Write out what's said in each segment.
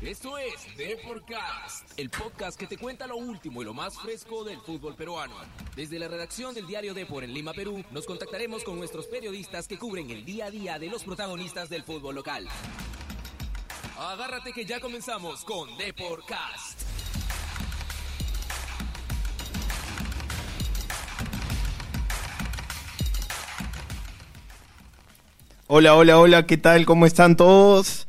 Esto es DeporCast, el podcast que te cuenta lo último y lo más fresco del fútbol peruano. Desde la redacción del diario Depor en Lima, Perú, nos contactaremos con nuestros periodistas que cubren el día a día de los protagonistas del fútbol local. Agárrate que ya comenzamos con DeporCast. Hola, ¿qué tal? ¿Cómo están todos?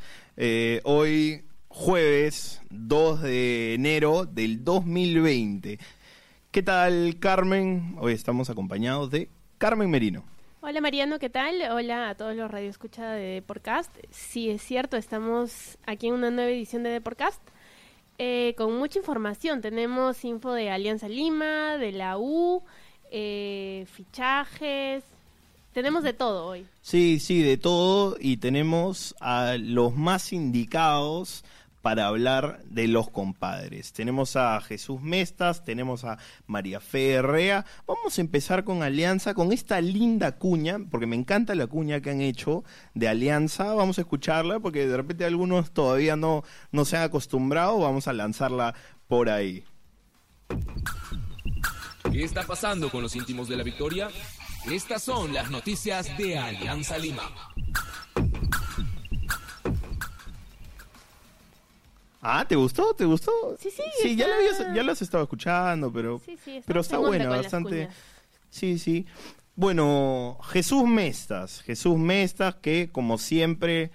Hoy jueves 2 de enero del 2020. ¿Qué tal, Carmen? Hoy estamos acompañados de Carmen Merino. Hola, Mariano, ¿qué tal? Hola a todos los radioescuchas de DeporCast. Sí, es cierto, estamos aquí en una nueva edición de DeporCast con mucha información. Tenemos info de Alianza Lima, de la U, fichajes. Tenemos de todo hoy. Sí, de todo, y tenemos a los más indicados para hablar de los compadres. Tenemos a Jesús Mestas, tenemos a María Ferrea. Vamos a empezar con Alianza, con esta linda cuña, porque me encanta la cuña que han hecho de Alianza. Vamos a escucharla porque de repente algunos todavía no se han acostumbrado. Vamos a lanzarla por ahí. ¿Qué está pasando con los íntimos de la victoria? Estas son las noticias de Alianza Lima. Ah, ¿Te gustó? Sí. Sí, está... ya las estaba escuchando, pero está buena, bastante. Sí. Bueno, Jesús Mestas, que como siempre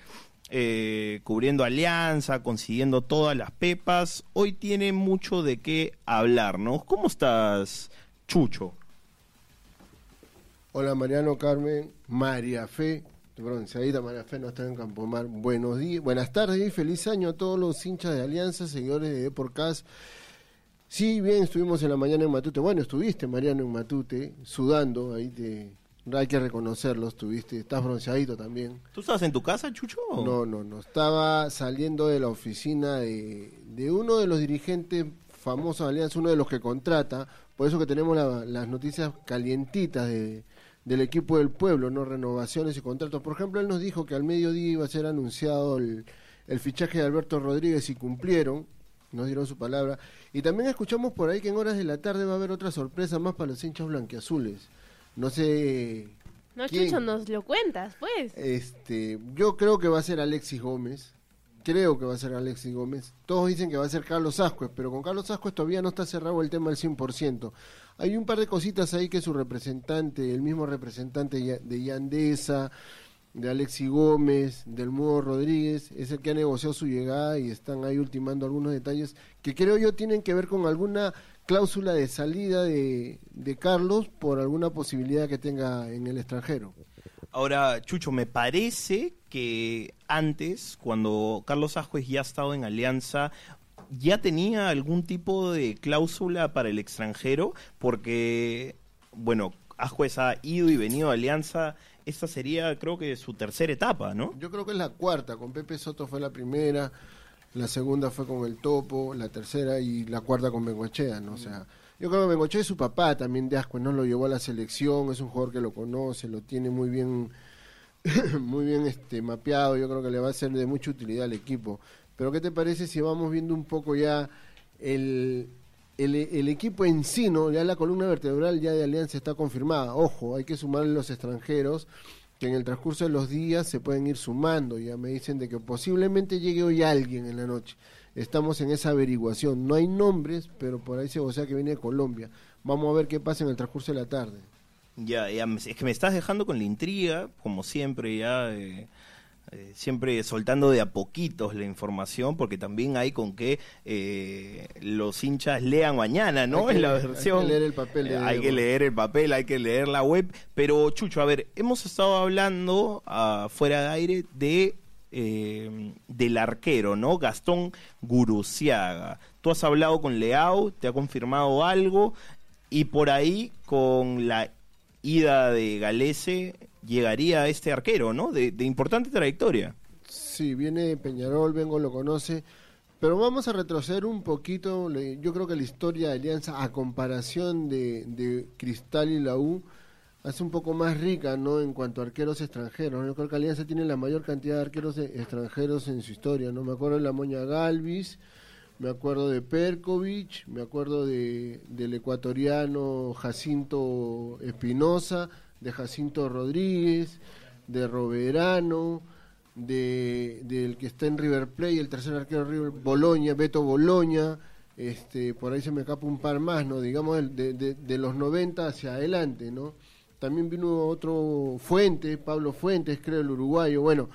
cubriendo Alianza, consiguiendo todas las pepas, hoy tiene mucho de qué hablar, ¿no? ¿Cómo estás, Chucho? Hola, Mariano, Carmen, María Fe, perdón, Sadita María Fe no está en Campomar. Buenos días, buenas tardes y feliz año a todos los hinchas de Alianza, seguidores de DeporCast. Sí, bien, estuvimos en la mañana en Matute. Bueno, estuviste, Mariano, en Matute, sudando, ahí hay que reconocerlo, estuviste, estás bronceadito también. ¿Tú estabas en tu casa, Chucho? No, estaba saliendo de la oficina de uno de los dirigentes famosos de Alianza, uno de los que contrata, por eso que tenemos las noticias calientitas del equipo del pueblo, ¿no? Renovaciones y contratos. Por ejemplo, él nos dijo que al mediodía iba a ser anunciado el fichaje de Alberto Rodríguez y cumplieron, nos dieron su palabra. Y también escuchamos por ahí que en horas de la tarde va a haber otra sorpresa más para los hinchas blanquiazules. No sé... No, quién. Chucho, nos lo cuentas, pues. Yo creo que va a ser Alexis Gómez. Todos dicen que va a ser Carlos Ascues, pero con Carlos Ascues todavía no está cerrado el tema al 100%. Hay un par de cositas ahí que su representante, el mismo representante de Yandesa, de Alexis Gómez, del Mudo Rodríguez, es el que ha negociado su llegada y están ahí ultimando algunos detalles que creo yo tienen que ver con alguna cláusula de salida de Carlos por alguna posibilidad que tenga en el extranjero. Ahora, Chucho, me parece que antes, cuando Carlos Ascues ya ha estado en Alianza, ya tenía algún tipo de cláusula para el extranjero, porque, bueno, Ascues ha ido y venido a Alianza. Esta sería, creo que, su tercera etapa, ¿no? Yo creo que es la cuarta. Con Pepe Soto fue la primera, la segunda fue con el Topo, la tercera y la cuarta con Bengochea, ¿no? O sea... Yo creo que Bengochea es su papá también de Ascues, ¿no? Lo llevó a la selección, es un jugador que lo conoce, lo tiene muy bien mapeado. Yo creo que le va a ser de mucha utilidad al equipo. Pero ¿qué te parece si vamos viendo un poco ya el equipo en sí, ¿no? Ya la columna vertebral ya de Alianza está confirmada. Ojo, hay que sumar los extranjeros que en el transcurso de los días se pueden ir sumando. Ya me dicen de que posiblemente llegue hoy alguien en la noche. Estamos en esa averiguación, no hay nombres, pero por ahí se vocea que viene de Colombia. Vamos a ver qué pasa en el transcurso de la tarde. Ya, es que me estás dejando con la intriga, como siempre, ya siempre soltando de a poquitos la información, porque también hay con que los hinchas lean mañana, ¿no? En la versión hay que leer el papel, hay que leer la web. Pero, Chucho, a ver, hemos estado hablando fuera de aire del arquero, ¿no? Gastón Guruciaga. Tú has hablado con Leao, te ha confirmado algo, y por ahí con la ida de Gallese llegaría este arquero, ¿no? De importante trayectoria. Sí, viene de Peñarol, Bengo lo conoce, pero vamos a retroceder un poquito. Yo creo que la historia de Alianza, a comparación de Cristal y la U, hace un poco más rica, ¿no?, en cuanto a arqueros extranjeros. Yo creo que Alianza tiene la mayor cantidad de arqueros extranjeros en su historia, ¿no? Me acuerdo de la Moña Galvis, me acuerdo de Perkovic, me acuerdo del ecuatoriano Jacinto Espinosa, de Jacinto Rodríguez, de Roverano, del que está en River Plate, el tercer arquero de River, Boloña, Beto Boloña, por ahí se me escapa un par más, ¿no? Digamos de los 90 hacia adelante, ¿no? También vino otro Fuentes, Pablo Fuentes, creo, el uruguayo. Bueno,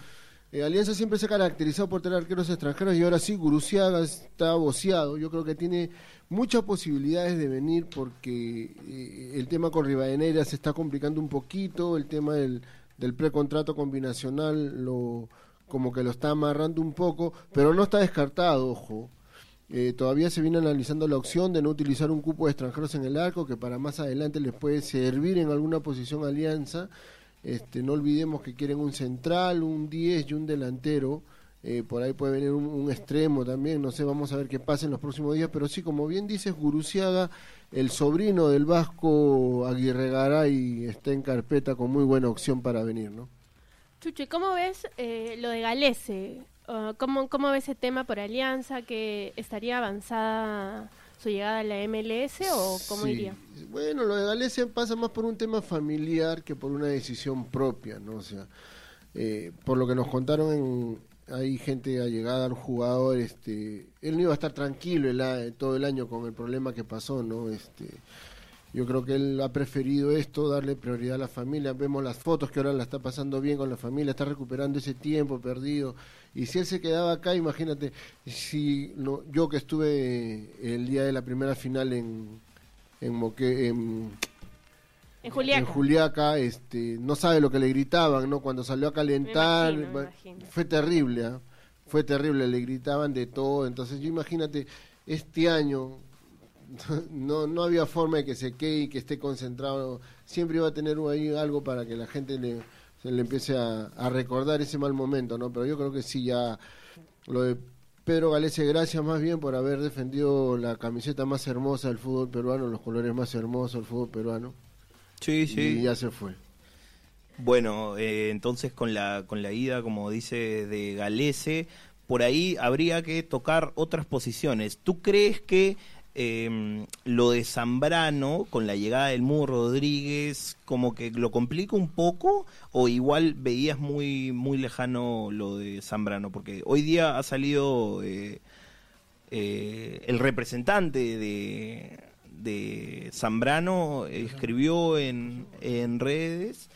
Alianza siempre se ha caracterizado por tener arqueros extranjeros, y ahora sí, Guruciaga está boceado. Yo creo que tiene muchas posibilidades de venir, porque el tema con Rivadeneira se está complicando un poquito, el tema del precontrato combinacional como que lo está amarrando un poco, pero no está descartado, ojo. Todavía se viene analizando la opción de no utilizar un cupo de extranjeros en el arco, que para más adelante les puede servir en alguna posición a Alianza. No olvidemos que quieren un central, un 10 y un delantero. Por ahí puede venir un extremo también, no sé, vamos a ver qué pasa en los próximos días. Pero sí, como bien dices, Guruciaga, el sobrino del Vasco Aguirre Garay, está en carpeta con muy buena opción para venir, ¿no? Chuche, ¿cómo ves lo de Gallese? ¿Cómo ves el tema por Alianza? ¿Que estaría avanzada su llegada a la MLS o cómo iría? Bueno, lo de Gallese pasa más por un tema familiar que por una decisión propia, ¿no? O sea, por lo que nos contaron, hay gente allegada al jugador, él no iba a estar tranquilo todo el año con el problema que pasó, ¿no? Yo creo que él ha preferido esto, darle prioridad a la familia. Vemos las fotos que ahora la está pasando bien con la familia, está recuperando ese tiempo perdido. Y si él se quedaba acá, imagínate, yo que estuve el día de la primera final en Juliaca, no sabe lo que le gritaban, ¿no? Cuando salió a calentar, me imagino. Fue terrible, ¿eh? Fue terrible, le gritaban de todo. Entonces, yo imagínate, este año no había forma de que se quede y que esté concentrado. Siempre iba a tener ahí algo para que la gente le empiece a recordar ese mal momento, ¿no? Pero yo creo que sí, ya lo de Pedro Gallese, gracias más bien por haber defendido la camiseta más hermosa del fútbol peruano, los colores más hermosos del fútbol peruano. Sí, sí. Y ya se fue. Bueno, entonces con la ida, como dice, de Gallese, por ahí habría que tocar otras posiciones. ¿Tú crees que lo de Zambrano, con la llegada del Mudo Rodríguez, como que lo complica un poco, o igual veías muy muy lejano lo de Zambrano? Porque hoy día ha salido el representante de Zambrano, escribió en redes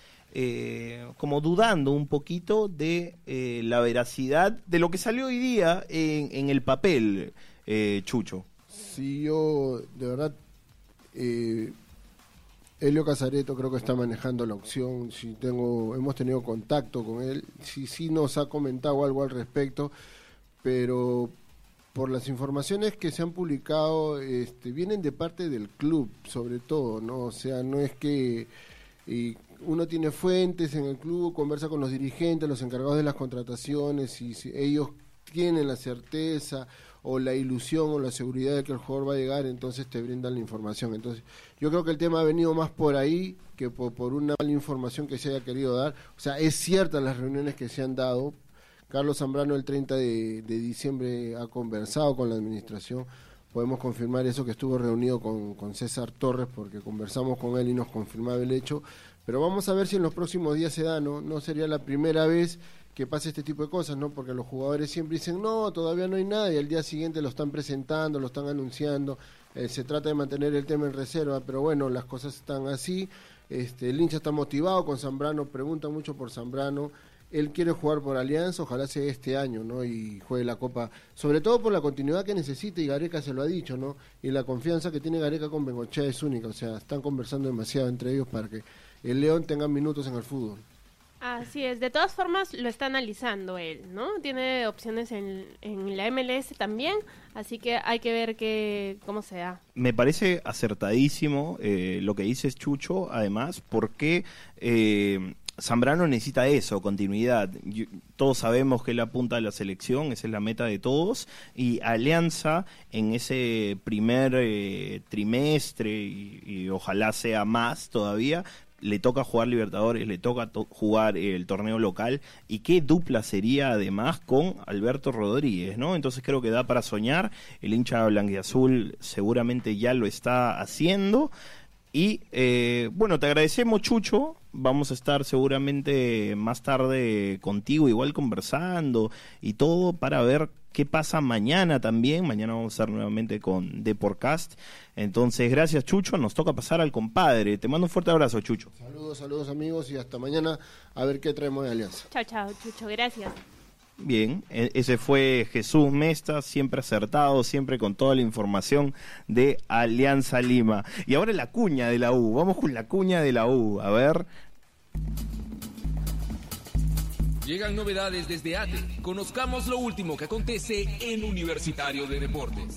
como dudando un poquito de la veracidad de lo que salió hoy día en el papel, Chucho. Sí, yo, de verdad, Elio Casareto creo que está manejando la opción. Hemos tenido contacto con él, sí nos ha comentado algo al respecto, pero por las informaciones que se han publicado, vienen de parte del club, sobre todo, ¿no? O sea, no es que uno tiene fuentes en el club, conversa con los dirigentes, los encargados de las contrataciones, y si ellos tienen la certeza o la ilusión o la seguridad de que el jugador va a llegar, entonces te brindan la información. Entonces, yo creo que el tema ha venido más por ahí que por una mala información que se haya querido dar. O sea, es cierta las reuniones que se han dado. Carlos Zambrano el 30 de diciembre ha conversado con la administración. Podemos confirmar eso, que estuvo reunido con César Torres, porque conversamos con él y nos confirmaba el hecho. Pero vamos a ver si en los próximos días se da, ¿no? No sería la primera vez que pase este tipo de cosas, ¿no? Porque los jugadores siempre dicen, no, todavía no hay nada, y al día siguiente lo están presentando, lo están anunciando. Se trata de mantener el tema en reserva, pero bueno, las cosas están así. El hincha está motivado con Zambrano, pregunta mucho por Zambrano. Él quiere jugar por Alianza, ojalá sea este año, ¿no? Y juegue la Copa, sobre todo por la continuidad que necesita, y Gareca se lo ha dicho, ¿no? Y la confianza que tiene Gareca con Bengochea es única, o sea, están conversando demasiado entre ellos para que el León tenga minutos en el fútbol. Así es, de todas formas lo está analizando él, ¿no? Tiene opciones en la MLS también, así que hay que ver cómo se da. Me parece acertadísimo lo que dices, Chucho, además, porque Zambrano necesita eso, continuidad. Todos sabemos que él apunta a la selección, esa es la meta de todos, y Alianza en ese primer trimestre, y ojalá sea más todavía, le toca jugar Libertadores, le toca jugar el torneo local, y qué dupla sería además con Alberto Rodríguez, ¿no? Entonces creo que da para soñar, el hincha blanquiazul seguramente ya lo está haciendo, y bueno, te agradecemos, Chucho. Vamos a estar seguramente más tarde contigo, igual conversando y todo, para ver qué pasa mañana también. Mañana vamos a estar nuevamente con DeporCast. Entonces, gracias, Chucho. Nos toca pasar al compadre. Te mando un fuerte abrazo, Chucho. Saludos, saludos, amigos, y hasta mañana a ver qué traemos de Alianza. Chao, chao, Chucho. Gracias. Bien, ese fue Jesús Mestas, siempre acertado, siempre con toda la información de Alianza Lima. Y ahora la cuña de la U, vamos con la cuña de la U, a ver. Llegan novedades desde ATE, conozcamos lo último que acontece en Universitario de Deportes.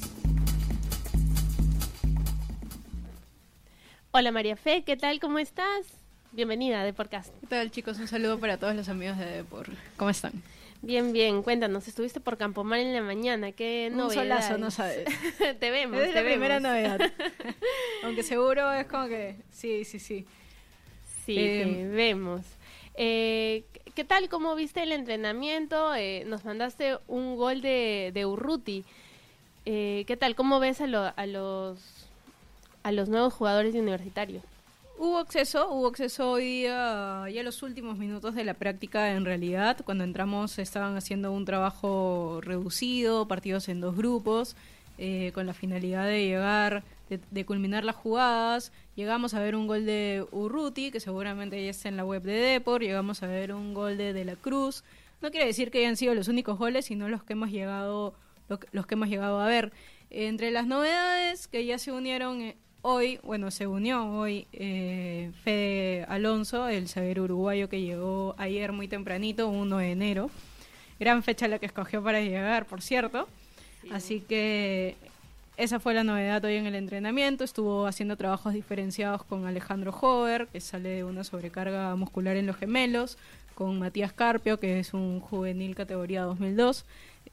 Hola María Fe, ¿qué tal? ¿Cómo estás? Bienvenida a DeporCast. ¿Qué tal, chicos? Un saludo para todos los amigos de Depor. ¿Cómo están? Bien, bien, cuéntanos, estuviste por Campomar en la mañana, qué novedades. Un solazo, no sabes. Te vemos, es te la vemos. Primera novedad. Aunque seguro es como que, sí. Sí, te vemos. ¿Qué tal, cómo viste el entrenamiento? Nos mandaste un gol de Urruti. ¿Qué tal, cómo ves a los nuevos jugadores de Universitario? Hubo acceso hoy día, ya los últimos minutos de la práctica. En realidad, cuando entramos estaban haciendo un trabajo reducido, partidos en dos grupos, con la finalidad de llegar, de culminar las jugadas. Llegamos a ver un gol de Urruti, que seguramente ya está en la web de Depor. Llegamos a ver un gol de la Cruz. No quiere decir que hayan sido los únicos goles, sino los que hemos llegado a ver. Entre las novedades que ya se unieron... Se unió hoy Fede Alonso, el zaguero uruguayo que llegó ayer muy tempranito, 1 de enero. Gran fecha la que escogió para llegar, por cierto. Sí. Así que esa fue la novedad hoy en el entrenamiento. Estuvo haciendo trabajos diferenciados con Alejandro Jover, que sale de una sobrecarga muscular en los gemelos, con Matías Carpio, que es un juvenil categoría 2002.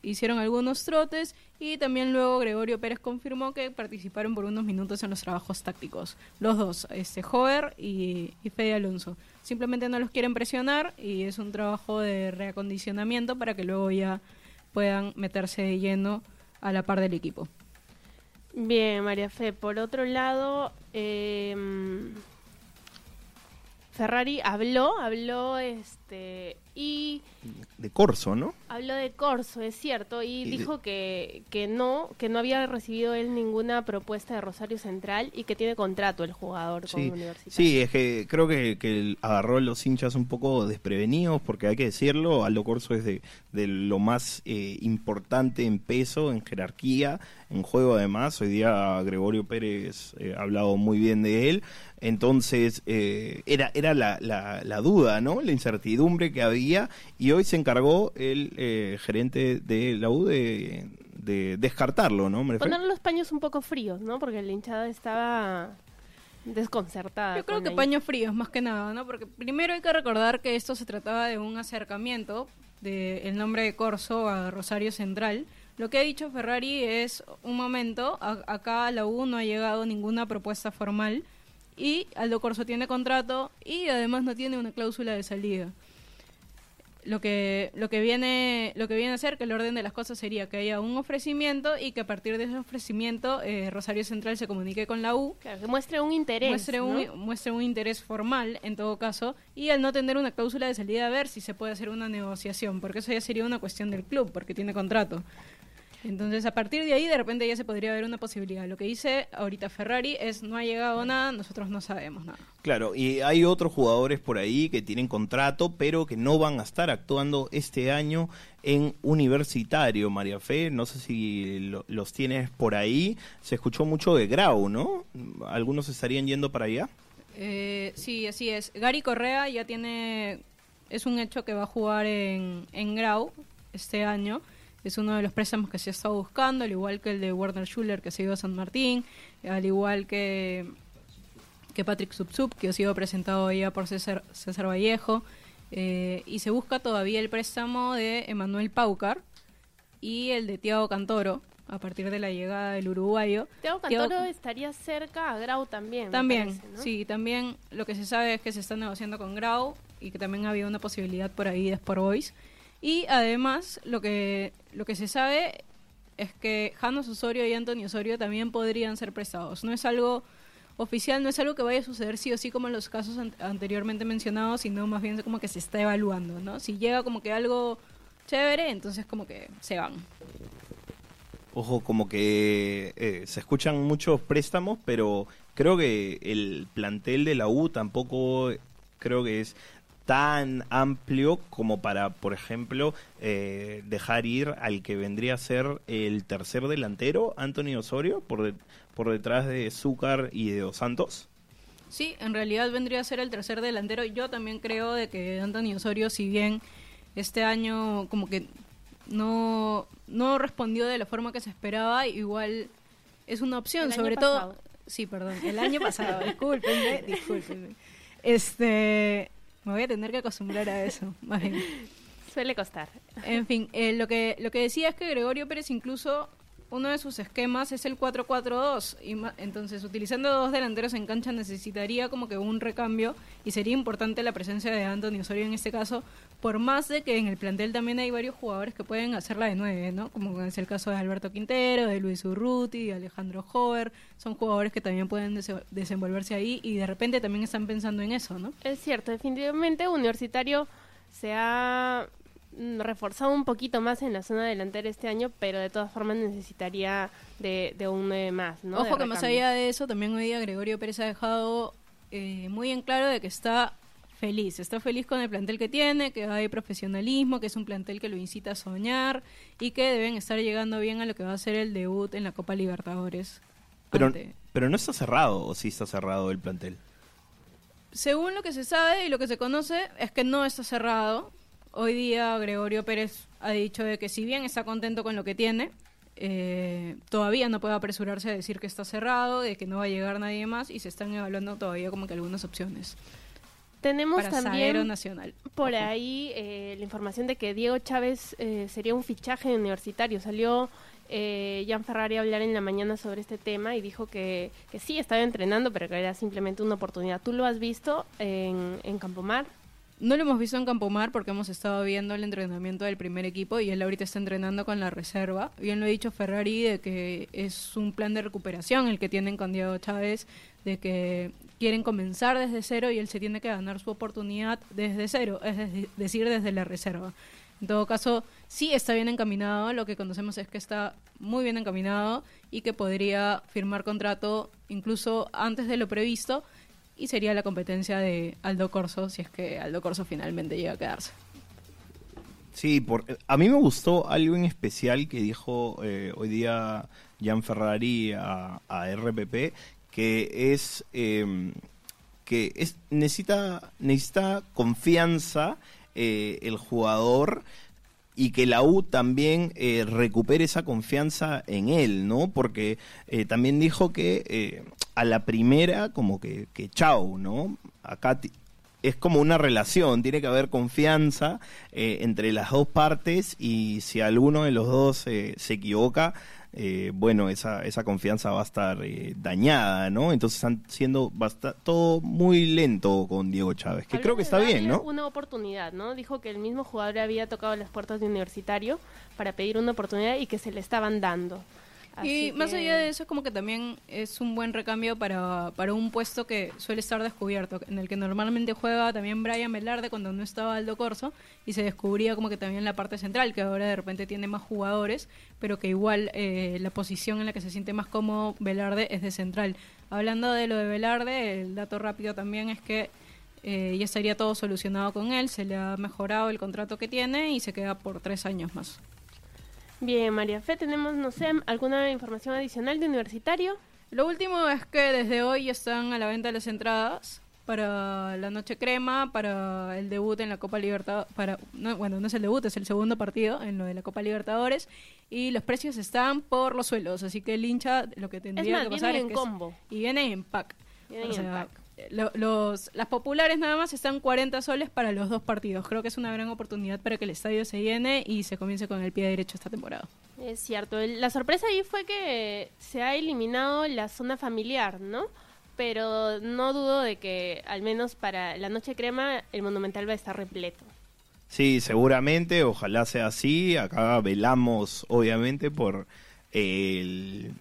Hicieron algunos trotes y también luego Gregorio Pérez confirmó que participaron por unos minutos en los trabajos tácticos. Los dos, Jover y Fede Alonso. Simplemente no los quieren presionar y es un trabajo de reacondicionamiento para que luego ya puedan meterse de lleno a la par del equipo. Bien, María Fe. Por otro lado, Ferrari habló y... de Corzo, ¿no? Habló de Corzo, es cierto, y dijo que no había recibido él ninguna propuesta de Rosario Central y que tiene contrato el jugador con Universitario. Sí, es que creo que agarró a los hinchas un poco desprevenidos, porque hay que decirlo, Aldo Corzo es de lo más importante en peso, en jerarquía, en juego además. Hoy día Gregorio Pérez ha hablado muy bien de él, entonces era la duda, ¿no? La incertidumbre que había, y hoy se encargó el gerente de la U de descartarlo, ¿no? Poner los paños un poco fríos, ¿no? Porque la hinchada estaba desconcertada. Yo creo que paños fríos, más que nada, ¿no? Porque primero hay que recordar que esto se trataba de un acercamiento del nombre de Corzo a Rosario Central. Lo que ha dicho Ferrari es, un momento, acá a la U no ha llegado ninguna propuesta formal y Aldo Corzo tiene contrato y además no tiene una cláusula de salida. Lo que viene a ser que el orden de las cosas sería que haya un ofrecimiento y que a partir de ese ofrecimiento Rosario Central se comunique con la U. Claro, que muestre un interés. Muestre un interés formal, en todo caso, y al no tener una cláusula de salida, a ver si se puede hacer una negociación, porque eso ya sería una cuestión del club, porque tiene contrato. Entonces, a partir de ahí, de repente ya se podría ver una posibilidad. Lo que dice ahorita Ferrari es, no ha llegado nada, nosotros no sabemos nada. Claro, y hay otros jugadores por ahí que tienen contrato, pero que no van a estar actuando este año en Universitario, María Fe. No sé si los tienes por ahí. Se escuchó mucho de Grau, ¿no? ¿Algunos estarían yendo para allá? Sí, así es. Gary Correa ya es un hecho que va a jugar en Grau este año. Es uno de los préstamos que se ha estado buscando, al igual que el de Werner Schuller, que se iba a San Martín, al igual que Patrick Zubczuk, que ha sido presentado ya por César Vallejo. Y se busca todavía el préstamo de Emanuel Paucar y el de Tiago Cantoro, a partir de la llegada del uruguayo. Tiago Cantoro estaría cerca a Grau también. También, me parece, ¿no? Sí, también lo que se sabe es que se está negociando con Grau y que también había una posibilidad por ahí de Sport Boys. Y además lo que se sabe es que Janos Osorio y Antonio Osorio también podrían ser prestados. No es algo oficial, no es algo que vaya a suceder sí o sí como en los casos anteriormente mencionados, sino más bien como que se está evaluando, ¿no? Si llega como que algo chévere, entonces como que se van. Ojo, como que se escuchan muchos préstamos, pero creo que el plantel de la U tampoco creo que es tan amplio como para, por ejemplo, dejar ir al que vendría a ser el tercer delantero, Antonio Osorio, por detrás de Zúcar y de Dos Santos. Sí, en realidad vendría a ser el tercer delantero. Yo también creo de que Antonio Osorio, si bien este año como que no respondió de la forma que se esperaba, igual es una opción, sobre todo. Sí, perdón, el año pasado, discúlpenme. Me voy a tener que acostumbrar a eso, más bien. Suele costar. En fin, lo que decía es que Gregorio Pérez, incluso uno de sus esquemas es el 4-4-2, y entonces utilizando dos delanteros en cancha necesitaría como que un recambio, y sería importante la presencia de Antonio Osorio en este caso, por más de que en el plantel también hay varios jugadores que pueden hacerla de 9, ¿no? Como es el caso de Alberto Quintero, de Luis Urruti, de Alejandro Jover, son jugadores que también pueden desenvolverse ahí, y de repente también están pensando en eso, ¿no? Es cierto, definitivamente Universitario se ha reforzado un poquito más en la zona delantera este año, pero de todas formas necesitaría de un 9 más, ¿no? Ojo que más allá de eso, también hoy día Gregorio Pérez ha dejado muy en claro de que está feliz con el plantel que tiene, que hay profesionalismo, que es un plantel que lo incita a soñar y que deben estar llegando bien a lo que va a ser el debut en la Copa Libertadores. Pero no está cerrado, ¿o sí está cerrado el plantel? Según lo que se sabe y lo que se conoce es que no está cerrado. Hoy día Gregorio Pérez ha dicho de que si bien está contento con lo que tiene, todavía no puede apresurarse a decir que está cerrado, de que no va a llegar nadie más, y se están evaluando todavía como que algunas opciones. Tenemos también nacional. Por ahí la información de que Diego Chávez sería un fichaje universitario. Salió Jan Ferrari a hablar en la mañana sobre este tema y dijo que sí, estaba entrenando, pero que era simplemente una oportunidad. ¿Tú lo has visto en Campomar? No lo hemos visto en Campomar porque hemos estado viendo el entrenamiento del primer equipo y él ahorita está entrenando con la reserva. Bien lo ha dicho Ferrari de que es un plan de recuperación el que tienen con Diego Chávez, de que quieren comenzar desde cero y él se tiene que ganar su oportunidad desde cero, es decir, desde la reserva. En todo caso, sí está bien encaminado, lo que conocemos es que está muy bien encaminado y que podría firmar contrato incluso antes de lo previsto, y sería la competencia de Aldo Corzo, si es que Aldo Corzo finalmente llega a quedarse. Sí, a mí me gustó algo en especial que dijo hoy día Jan Ferrari a RPP, que es necesita confianza el jugador, y que la U también recupere esa confianza en él, ¿no? Porque también dijo que a la primera, como que chau, ¿no? Acá es como una relación, tiene que haber confianza entre las dos partes, y si alguno de los dos se equivoca, esa confianza va a estar dañada, ¿no? Entonces están siendo todo muy lento con Diego Chávez, que creo que está bien, ¿no? Una oportunidad, ¿no? Dijo que el mismo jugador había tocado las puertas de Universitario para pedir una oportunidad y que se le estaban dando. Así más allá de eso, es como que también es un buen recambio para un puesto que suele estar descubierto, en el que normalmente juega también Bryan Velarde cuando no estaba Aldo Corzo, y se descubría como que también la parte central, que ahora de repente tiene más jugadores, pero que igual la posición en la que se siente más cómodo Velarde es de central. Hablando de lo de Velarde, el dato rápido también es que ya estaría todo solucionado con él, se le ha mejorado el contrato que tiene y se queda por 3 años más. Bien, María Fe, tenemos, no sé, ¿alguna información adicional de Universitario? Lo último es que desde hoy están a la venta las entradas para la Noche Crema, para el debut en la Copa Libertadores, no es el debut, es el segundo partido en lo de la Copa Libertadores, y los precios están por los suelos, así que el hincha lo que tendría que pasar es que... combo. Y vienen en pack. Las populares nada más están 40 soles para los 2 partidos. Creo que es una gran oportunidad para que el estadio se llene y se comience con el pie derecho esta temporada. Es cierto. La sorpresa ahí fue que se ha eliminado la zona familiar, ¿no? Pero no dudo de que, al menos para la Noche Crema, el Monumental va a estar repleto. Sí, seguramente, ojalá sea así. Acá velamos, obviamente, por el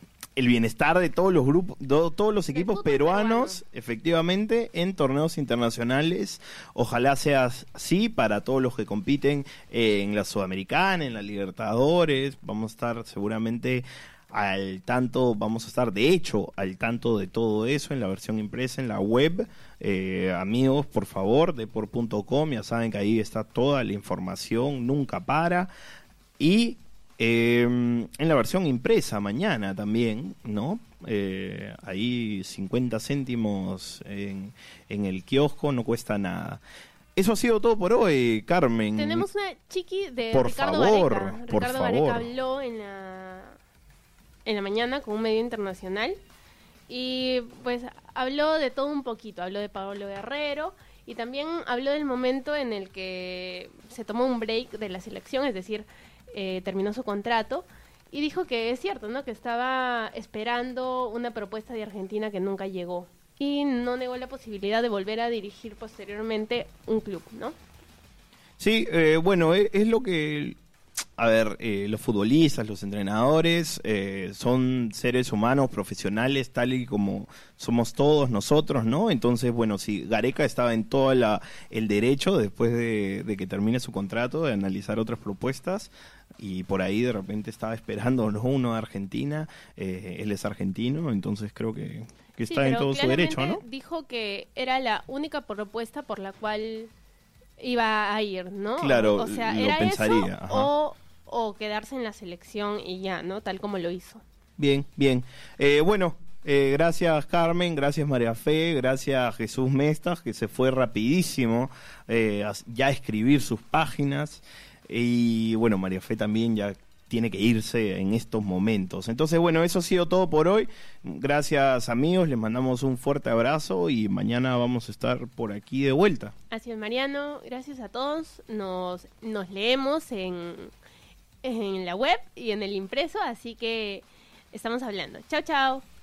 bienestar de todos los grupos, todos los equipos peruanos, efectivamente, en torneos internacionales. Ojalá sea así para todos los que compiten en la Sudamericana, en la Libertadores. Vamos a estar seguramente al tanto, vamos a estar de hecho al tanto de todo eso en la versión impresa, en la web. Amigos, por favor, depor.com, ya saben que ahí está toda la información, nunca para. Y en la versión impresa mañana también, ¿no? Ahí 50 céntimos en el kiosco, no cuesta nada. Eso ha sido todo por hoy, Carmen. Tenemos una chiqui de Ricardo Gareca. Ricardo Gareca habló en la mañana con un medio internacional y pues habló de todo un poquito, habló de Pablo Guerrero y también habló del momento en el que se tomó un break de la selección, es decir, terminó su contrato, y dijo que es cierto, ¿no?, que estaba esperando una propuesta de Argentina que nunca llegó y no negó la posibilidad de volver a dirigir posteriormente un club, ¿no? Sí, bueno, es lo que... A ver, los futbolistas, los entrenadores, son seres humanos, profesionales, tal y como somos todos nosotros, ¿no? Entonces, bueno, sí, Gareca estaba en todo el derecho, después de que termine su contrato, de analizar otras propuestas, y por ahí de repente estaba esperando, ¿no?, uno de Argentina, él es argentino, entonces creo que está en todo su derecho, ¿no? Dijo que era la única propuesta por la cual iba a ir, ¿no? Claro, o sea, lo era pensaría. Eso, o quedarse en la selección y ya, ¿no? Tal como lo hizo. Bien, bien. Bueno, gracias Carmen, gracias María Fe, gracias Jesús Mestas, que se fue rapidísimo ya a escribir sus páginas. Y bueno, María Fe también ya tiene que irse en estos momentos. Entonces, bueno, eso ha sido todo por hoy. Gracias, amigos, les mandamos un fuerte abrazo y mañana vamos a estar por aquí de vuelta. Así es, Mariano, gracias a todos. Nos leemos en la web y en el impreso, así que estamos hablando. Chao, chao.